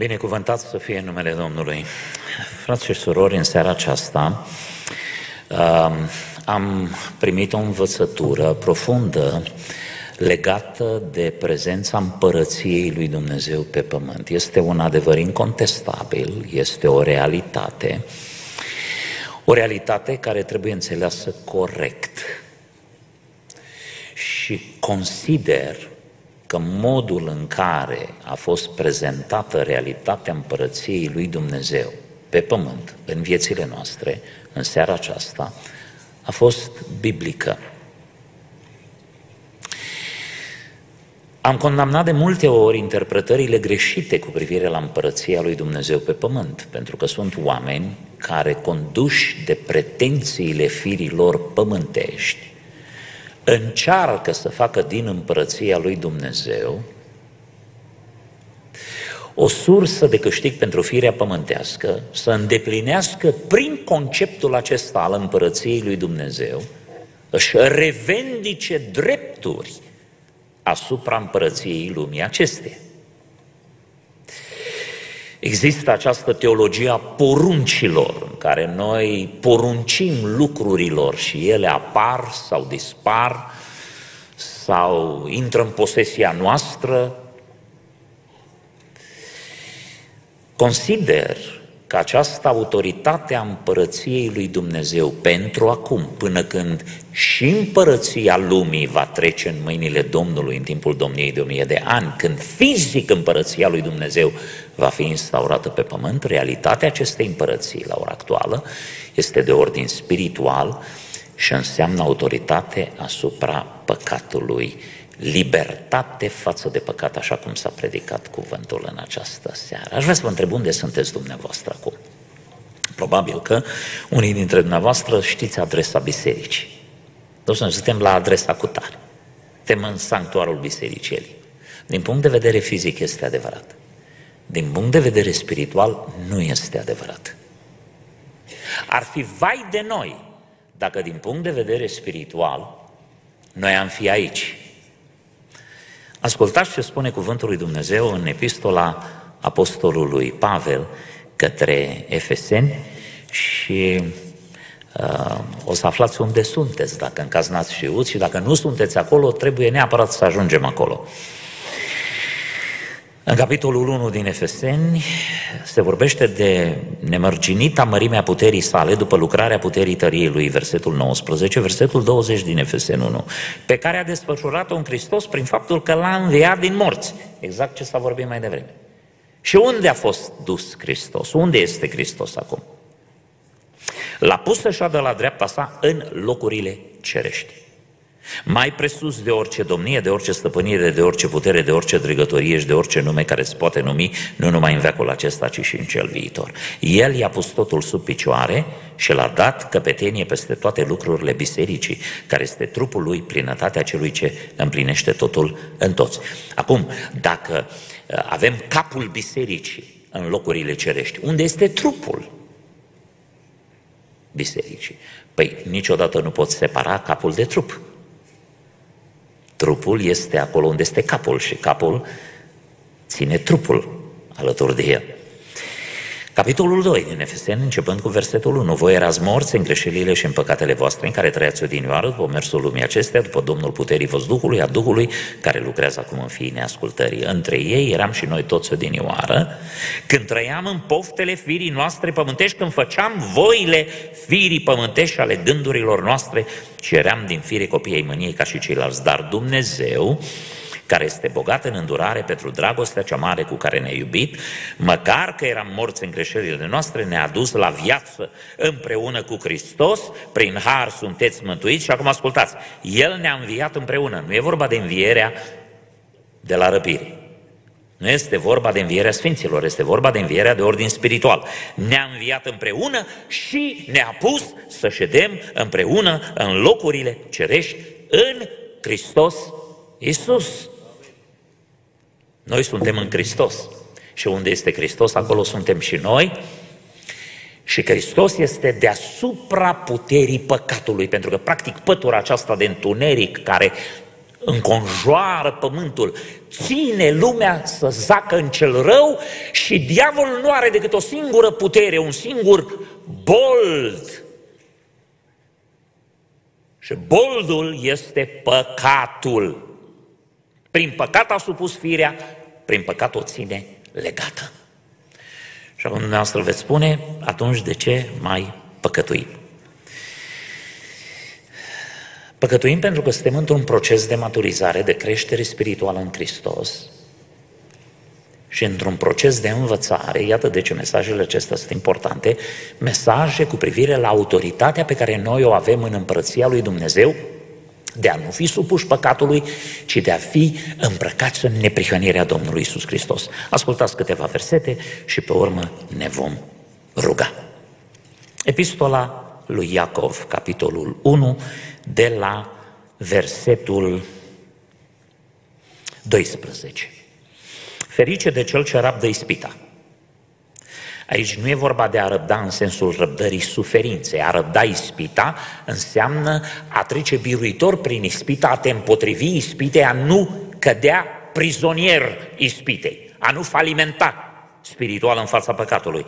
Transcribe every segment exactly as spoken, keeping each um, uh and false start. Binecuvântat să fie numele Domnului. Frați și surori, în seara aceasta am primit o învățătură profundă legată de prezența Împărăției lui Dumnezeu pe pământ. Este un adevăr incontestabil, este o realitate, o realitate care trebuie înțeleasă corect. Și consider că modul în care a fost prezentată realitatea Împărăției lui Dumnezeu pe pământ, în viețile noastre, în seara aceasta, a fost biblică. Am condamnat de multe ori interpretările greșite cu privire la Împărăția lui Dumnezeu pe pământ, pentru că sunt oameni care, conduși de pretențiile firilor pământești, încearcă să facă din Împărăția lui Dumnezeu o sursă de câștig pentru firea pământească, să îndeplinească prin conceptul acesta al Împărăției lui Dumnezeu, își revendice drepturi asupra Împărăției lumii acesteia. Există această teologie a poruncilor, în care noi poruncim lucrurilor și ele apar sau dispar sau intră în posesia noastră. Consider că această autoritate a Împărăției lui Dumnezeu pentru acum, până când și Împărăția lumii va trece în mâinile Domnului în timpul domniei de o mie de ani, când fizic Împărăția lui Dumnezeu va fi instaurată pe pământ, realitatea acestei împărății la ora actuală este de ordin spiritual și înseamnă autoritate asupra păcatului, libertate față de păcat, așa cum s-a predicat cuvântul în această seară. Aș vrea să vă întreb unde sunteți dumneavoastră acum. Probabil că unii dintre dumneavoastră știți adresa bisericii. Deci noi suntem la adresa cutare. Suntem în sanctuarul bisericii. Din punct de vedere fizic este adevărat. Din punct de vedere spiritual nu este adevărat. Ar fi vai de noi dacă din punct de vedere spiritual noi am fi aici. Ascultați ce spune cuvântul lui Dumnezeu în epistola apostolului Pavel către Efeseni și uh, o să aflați unde sunteți, dacă în caz n-ați știut, și dacă nu sunteți acolo, trebuie neapărat să ajungem acolo. În capitolul unu din Efeseni se vorbește de nemărginita mărimea puterii sale după lucrarea puterii tăriei lui, versetul nouăsprezece, versetul douăzeci din Efeseni unu, pe care a desfășurat-o în Hristos prin faptul că l-a înviat din morți, exact ce s-a vorbit mai devreme. Și unde a fost dus Hristos? Unde este Hristos acum? L-a pus să șadă la dreapta sa în locurile cerești. Mai presus de orice domnie, de orice stăpânire, de orice putere, de orice dregătorie și de orice nume care se poate numi, nu numai în veacul acesta, ci și în cel viitor. El i-a pus totul sub picioare și l-a dat căpetenie peste toate lucrurile bisericii, care este trupul lui, plinătatea celui ce împlinește totul în toți. Acum, dacă avem capul bisericii în locurile cerești, unde este trupul bisericii? Păi niciodată nu poți separa capul de trup. Trupul este acolo unde este capul și capul ține trupul alături de el. Capitolul doi din Efeseni, începând cu versetul unu. Voi erați morți în greșelile și în păcatele voastre în care trăiați odinioară după mersul lumii acestea, după Domnul puterii văzduhului, a Duhului, care lucrează acum în fiii neascultării. Între ei eram și noi toți odinioară, când trăiam în poftele firii noastre pământești, când făceam voile firii pământești ale gândurilor noastre și eram din fire copii ai mâniei ca și ceilalți. Dar Dumnezeu, care este bogat în îndurare pentru dragostea cea mare cu care ne-a iubit, măcar că eram morți în greșelile noastre, ne-a dus la viață împreună cu Hristos, prin har sunteți mântuiți. Și acum ascultați, El ne-a înviat împreună. Nu e vorba de învierea de la răpire. Nu este vorba de învierea sfinților, este vorba de învierea de ordin spiritual. Ne-a înviat împreună și ne-a pus să ședem împreună în locurile cerești în Hristos Iisus. Noi suntem în Hristos și unde este Hristos, acolo suntem și noi. Și Hristos este deasupra puterii păcatului, pentru că practic pătura aceasta de întuneric care înconjoară pământul, ține lumea să zacă în cel rău și diavolul nu are decât o singură putere, un singur bold. Și boldul este păcatul. Prin păcat a supus firea, prin păcat o ține legată. Și acum dumneavoastră veți spune, atunci de ce mai păcătuim? Păcătuim pentru că suntem într-un proces de maturizare, de creștere spirituală în Hristos și într-un proces de învățare. Iată de ce mesajele acestea sunt importante, mesaje cu privire la autoritatea pe care noi o avem în Împărăția lui Dumnezeu, de a nu fi supuși păcatului, ci de a fi îmbrăcați în neprihănirea Domnului Iisus Hristos. Ascultați câteva versete și pe urmă ne vom ruga. Epistola lui Iacov, capitolul unu, de la versetul doisprezece. Ferice de cel ce rabdă ispita. Aici nu e vorba de a răbda în sensul răbdării suferinței. A răbda ispita înseamnă a trece biruitor prin ispita, a te împotrivi ispitei, a nu cădea prizonier ispitei, a nu falimenta spiritual în fața păcatului.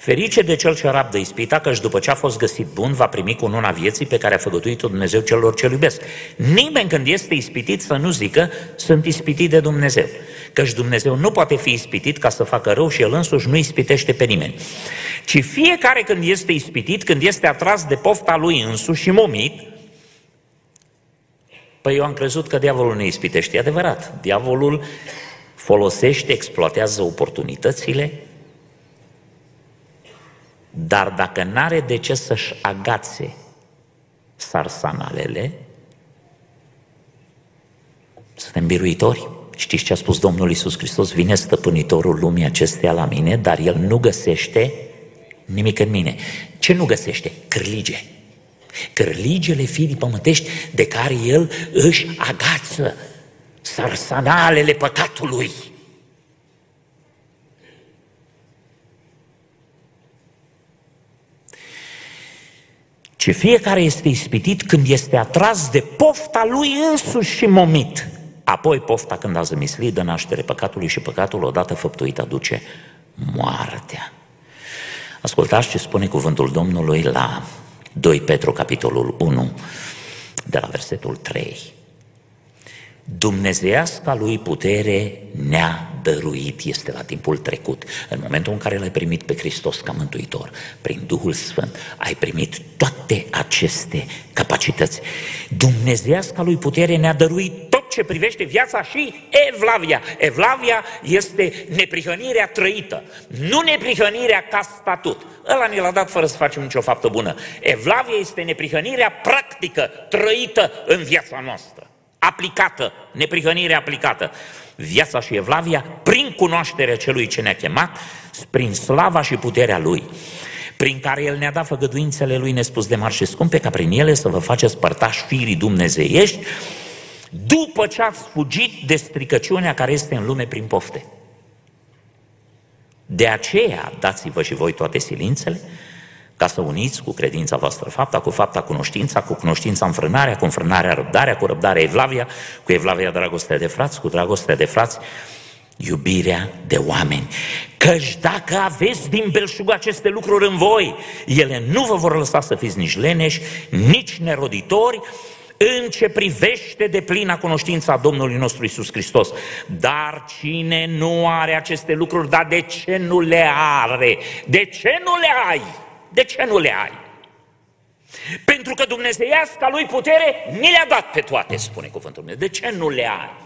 Ferice de cel ce rabdă ispita, căci după ce a fost găsit bun, va primi cununa vieții pe care a făgăduit-o Dumnezeu celor ce-L iubesc. Nimeni când este ispitit să nu zică, sunt ispitit de Dumnezeu, căci Dumnezeu nu poate fi ispitit ca să facă rău și El însuși nu ispitește pe nimeni. Ci fiecare când este ispitit, când este atras de pofta lui însuși și momit, păi eu am crezut că diavolul ne ispitește. E adevărat, diavolul folosește, exploatează oportunitățile, dar dacă n-are de ce să-și agațe sarsanalele, suntem biruitori. Știți ce a spus Domnul Iisus Hristos? Vine stăpânitorul lumii acesteia la mine, dar el nu găsește nimic în mine. Ce nu găsește? Cârlige. Cârligele firii pământești de care el își agață sarsanalele păcatului. Ci fiecare este ispitit când este atras de pofta lui însuși și momit. Apoi pofta, când a zămislit, dă naștere păcatului și păcatul, odată făptuit, aduce moartea. Ascultați ce spune cuvântul Domnului la doi Petru, capitolul unu, de la versetul trei. Dumnezeiasca lui putere ne-a dăruit, este la timpul trecut, în momentul în care l-ai primit pe Hristos ca mântuitor, prin Duhul Sfânt, ai primit toate aceste capacități. Dumnezeiasca lui putere ne-a dăruit tot ce privește viața și evlavia. Evlavia este neprihănirea trăită, nu neprihănirea ca statut. Ăla ne l-a dat fără să facem nicio faptă bună. Evlavia este neprihănirea practică, trăită în viața noastră. Aplicată, neprihănire aplicată. Viața și evlavia prin cunoașterea celui ce ne-a chemat, prin slava și puterea lui, prin care el ne-a dat făgăduințele lui nespus de mari și scumpe, ca prin ele să vă faceți părtași firii dumnezeiești, după ce ați fugit de stricăciunea care este în lume prin pofte. De aceea dați-vă și voi toate silințele, ca să uniți cu credința voastră fapta, cu fapta cunoștința, cu cunoștința înfrânarea, cu înfrânarea răbdarea, cu răbdarea evlavia, cu evlavia dragostea de frați, cu dragostea de frați iubirea de oameni. Căci dacă aveți din belșug aceste lucruri în voi, ele nu vă vor lăsa să fiți nici leneși, nici neroditori, în ce privește de plina cunoștința Domnului nostru Iisus Hristos. Dar cine nu are aceste lucruri, dar de ce nu le are? De ce nu le ai? De ce nu le ai? Pentru că dumnezeiasca lui putere ni le-a dat pe toate, spune cuvântul meu. De ce nu le ai?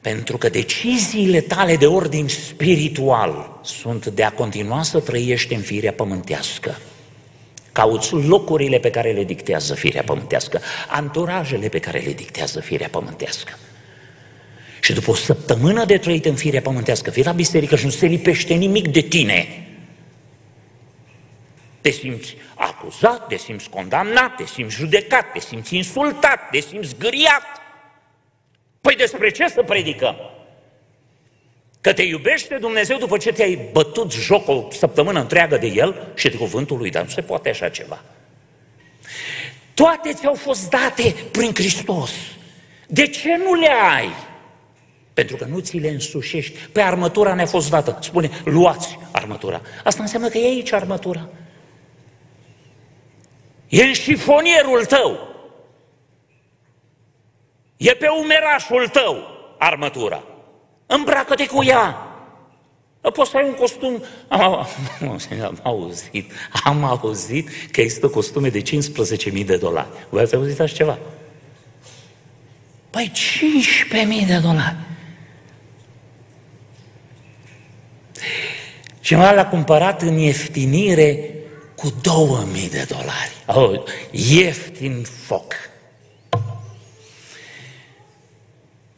Pentru că deciziile tale de ordin spiritual sunt de a continua să trăiești în firea pământească. Cauți locurile pe care le dictează firea pământească, anturajele pe care le dictează firea pământească. Și după o săptămână de trăit în firea pământească, vii la biserică și nu se lipește nimic de tine. Te simți acuzat, te simți condamnat, te simți judecat, te simți insultat, te simți zgâriat. Păi despre ce să predicăm? Că te iubește Dumnezeu după ce te-ai bătut joc o săptămână întreagă de El și de cuvântul Lui, dar nu se poate așa ceva. Toate ți-au fost date prin Hristos. De ce nu le ai? Pentru că nu ți le însușești. Păi armătura ne-a fost dată. Spune, luați armătura. Asta înseamnă că e aici armătura. E în șifonierul tău. E pe umerașul tău armătura. Îmbracă-te cu ea. Poți să ai un costum... Am, am auzit, am auzit că există costume de cincisprezece mii de dolari. Voi ați auzit așa ceva? Păi cincisprezece mii de dolari. Și mai l-a cumpărat în ieftinire cu două mii de dolari. Oh, ieftin foc.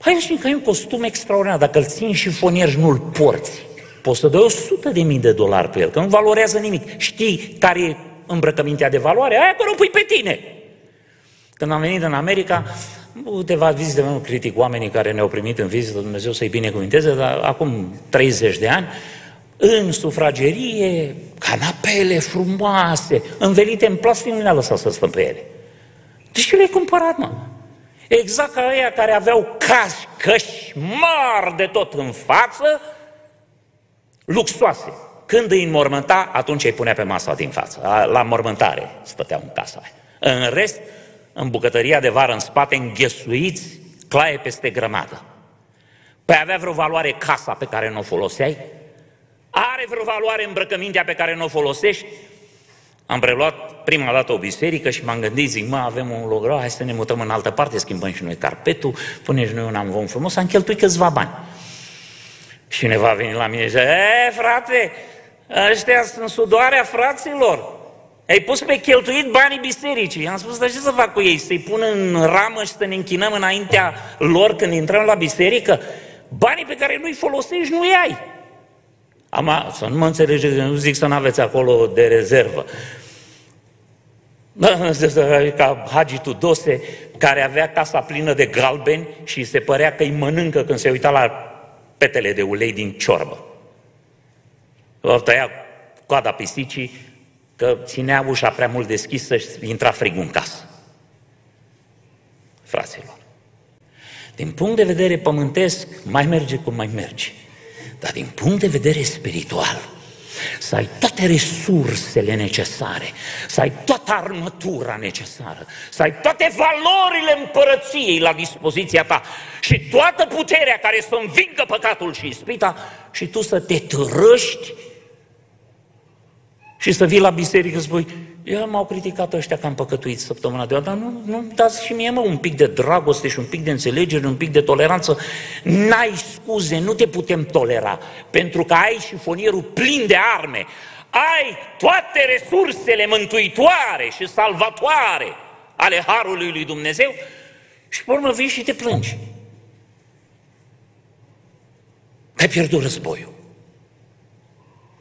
Hai să știm că e un costum extraordinar. Dacă îl ții în șifonier și nu-l porți, poți să dai o sută de mii de dolari pe el, că nu valorează nimic. Știi care e îmbrăcămintea de valoare? Aia care o pui pe tine. Când am venit în America, câteva vizite, nu critic oamenii care ne-au primit în vizită, Dumnezeu să-i binecuvinteze, dar acum treizeci de ani, în sufragerie, canapele frumoase, învelite în plastic, nu le-a lăsat să stăm pe ele. Deci ce le-ai cumpărat, mă? Exact ca aia care aveau cași, căși mari de tot în față, luxoase. Când îi înmormânta, atunci îi punea pe masa din față. La, la mormântare stăteau în casa aia. În rest, în bucătăria de vară, în spate, înghesuiți, claie peste grămadă. Păi avea vreo valoare casa pe care nu o foloseai? Are vreo valoare îmbrăcămintea pe care nu o folosești? Am preluat prima dată o biserică și m-am gândit, zic, mă, avem un loc rău, hai să ne mutăm în altă parte, schimbăm și noi carpetul, punem și noi un amvon frumos, am cheltuit câțiva bani. Și cineva a venit la mine și zice, e, frate, ăștia sunt sudoarea fraților. Ai pus pe cheltuit banii bisericii. I-am spus, dar ce să fac cu ei? Să-i pun în ramă și să ne închinăm înaintea lor când intrăm la biserică? Banii pe care nu-i folosești, nu-i ai. Am, să nu mă înțelegeți, nu zic să n-aveți acolo de rezervă. Ca Hagi Tudose, care avea casa plină de galbeni și se părea că îi mănâncă când se uita la petele de ulei din ciorbă. O tăia coada pisicii, că ținea ușa prea mult deschisă și intra frigul în casă. Fraților, din punct de vedere pământesc, mai merge cum mai merge. Dar din punct de vedere spiritual, să ai toate resursele necesare, să ai toată armătura necesară, să ai toate valorile împărăției la dispoziția ta și toată puterea care să învingă păcatul și ispita și tu să te târăști și să vii la biserică și spui, eu m-au criticat ăștia că am păcătuit săptămâna de oară, dar nu, nu dați și mie, mă, un pic de dragoste și un pic de înțelegere, un pic de toleranță. N-ai scuze, nu te putem tolera, pentru că ai șifonierul plin de arme, ai toate resursele mântuitoare și salvatoare ale Harului lui Dumnezeu și pe urmă vii și te plângi. Ai pierdut războiul.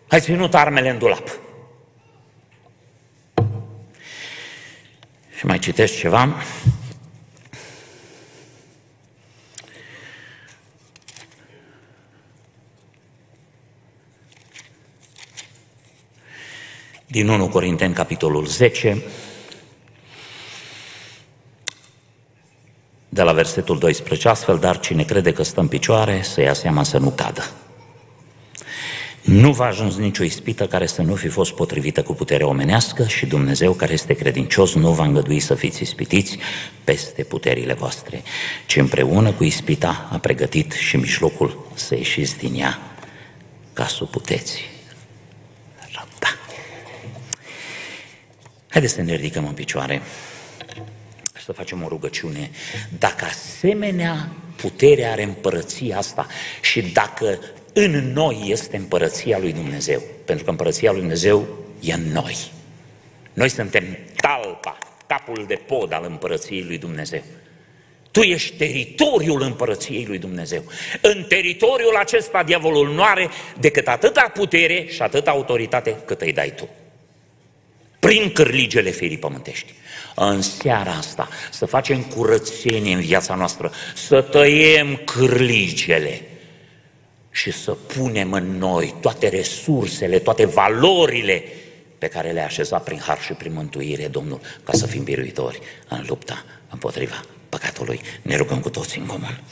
Ai ținut armele în dulap. Și mai citesc ceva. Din întâi Corinteni, capitolul zece, de la versetul doisprezece, astfel, dar cine crede că stă în picioare, să ia seama să nu cadă. Nu va ajuns nicio ispită care să nu fi fost potrivită cu puterea omenească și Dumnezeu care este credincios nu va îngădui să fiți ispitiți peste puterile voastre, ci împreună cu ispita a pregătit și mijlocul să ieșiți din ea ca să puteți răbda. Haideți să ne ridicăm în picioare și să facem o rugăciune. Dacă asemenea putere are împărăția asta și dacă în noi este împărăția lui Dumnezeu, pentru că împărăția lui Dumnezeu e în noi. Noi suntem talpa, capul de pod al împărăției lui Dumnezeu. Tu ești teritoriul împărăției lui Dumnezeu. În teritoriul acesta diavolul nu are decât atâta putere și atâta autoritate cât îi dai tu. Prin cârligele firii pământești. În seara asta să facem curățenie în viața noastră, să tăiem cârligele și să punem în noi toate resursele, toate valorile pe care le-a așezat prin har și prin mântuire Domnul, ca să fim biruitori în lupta împotriva păcatului. Ne rugăm cu toți în comun.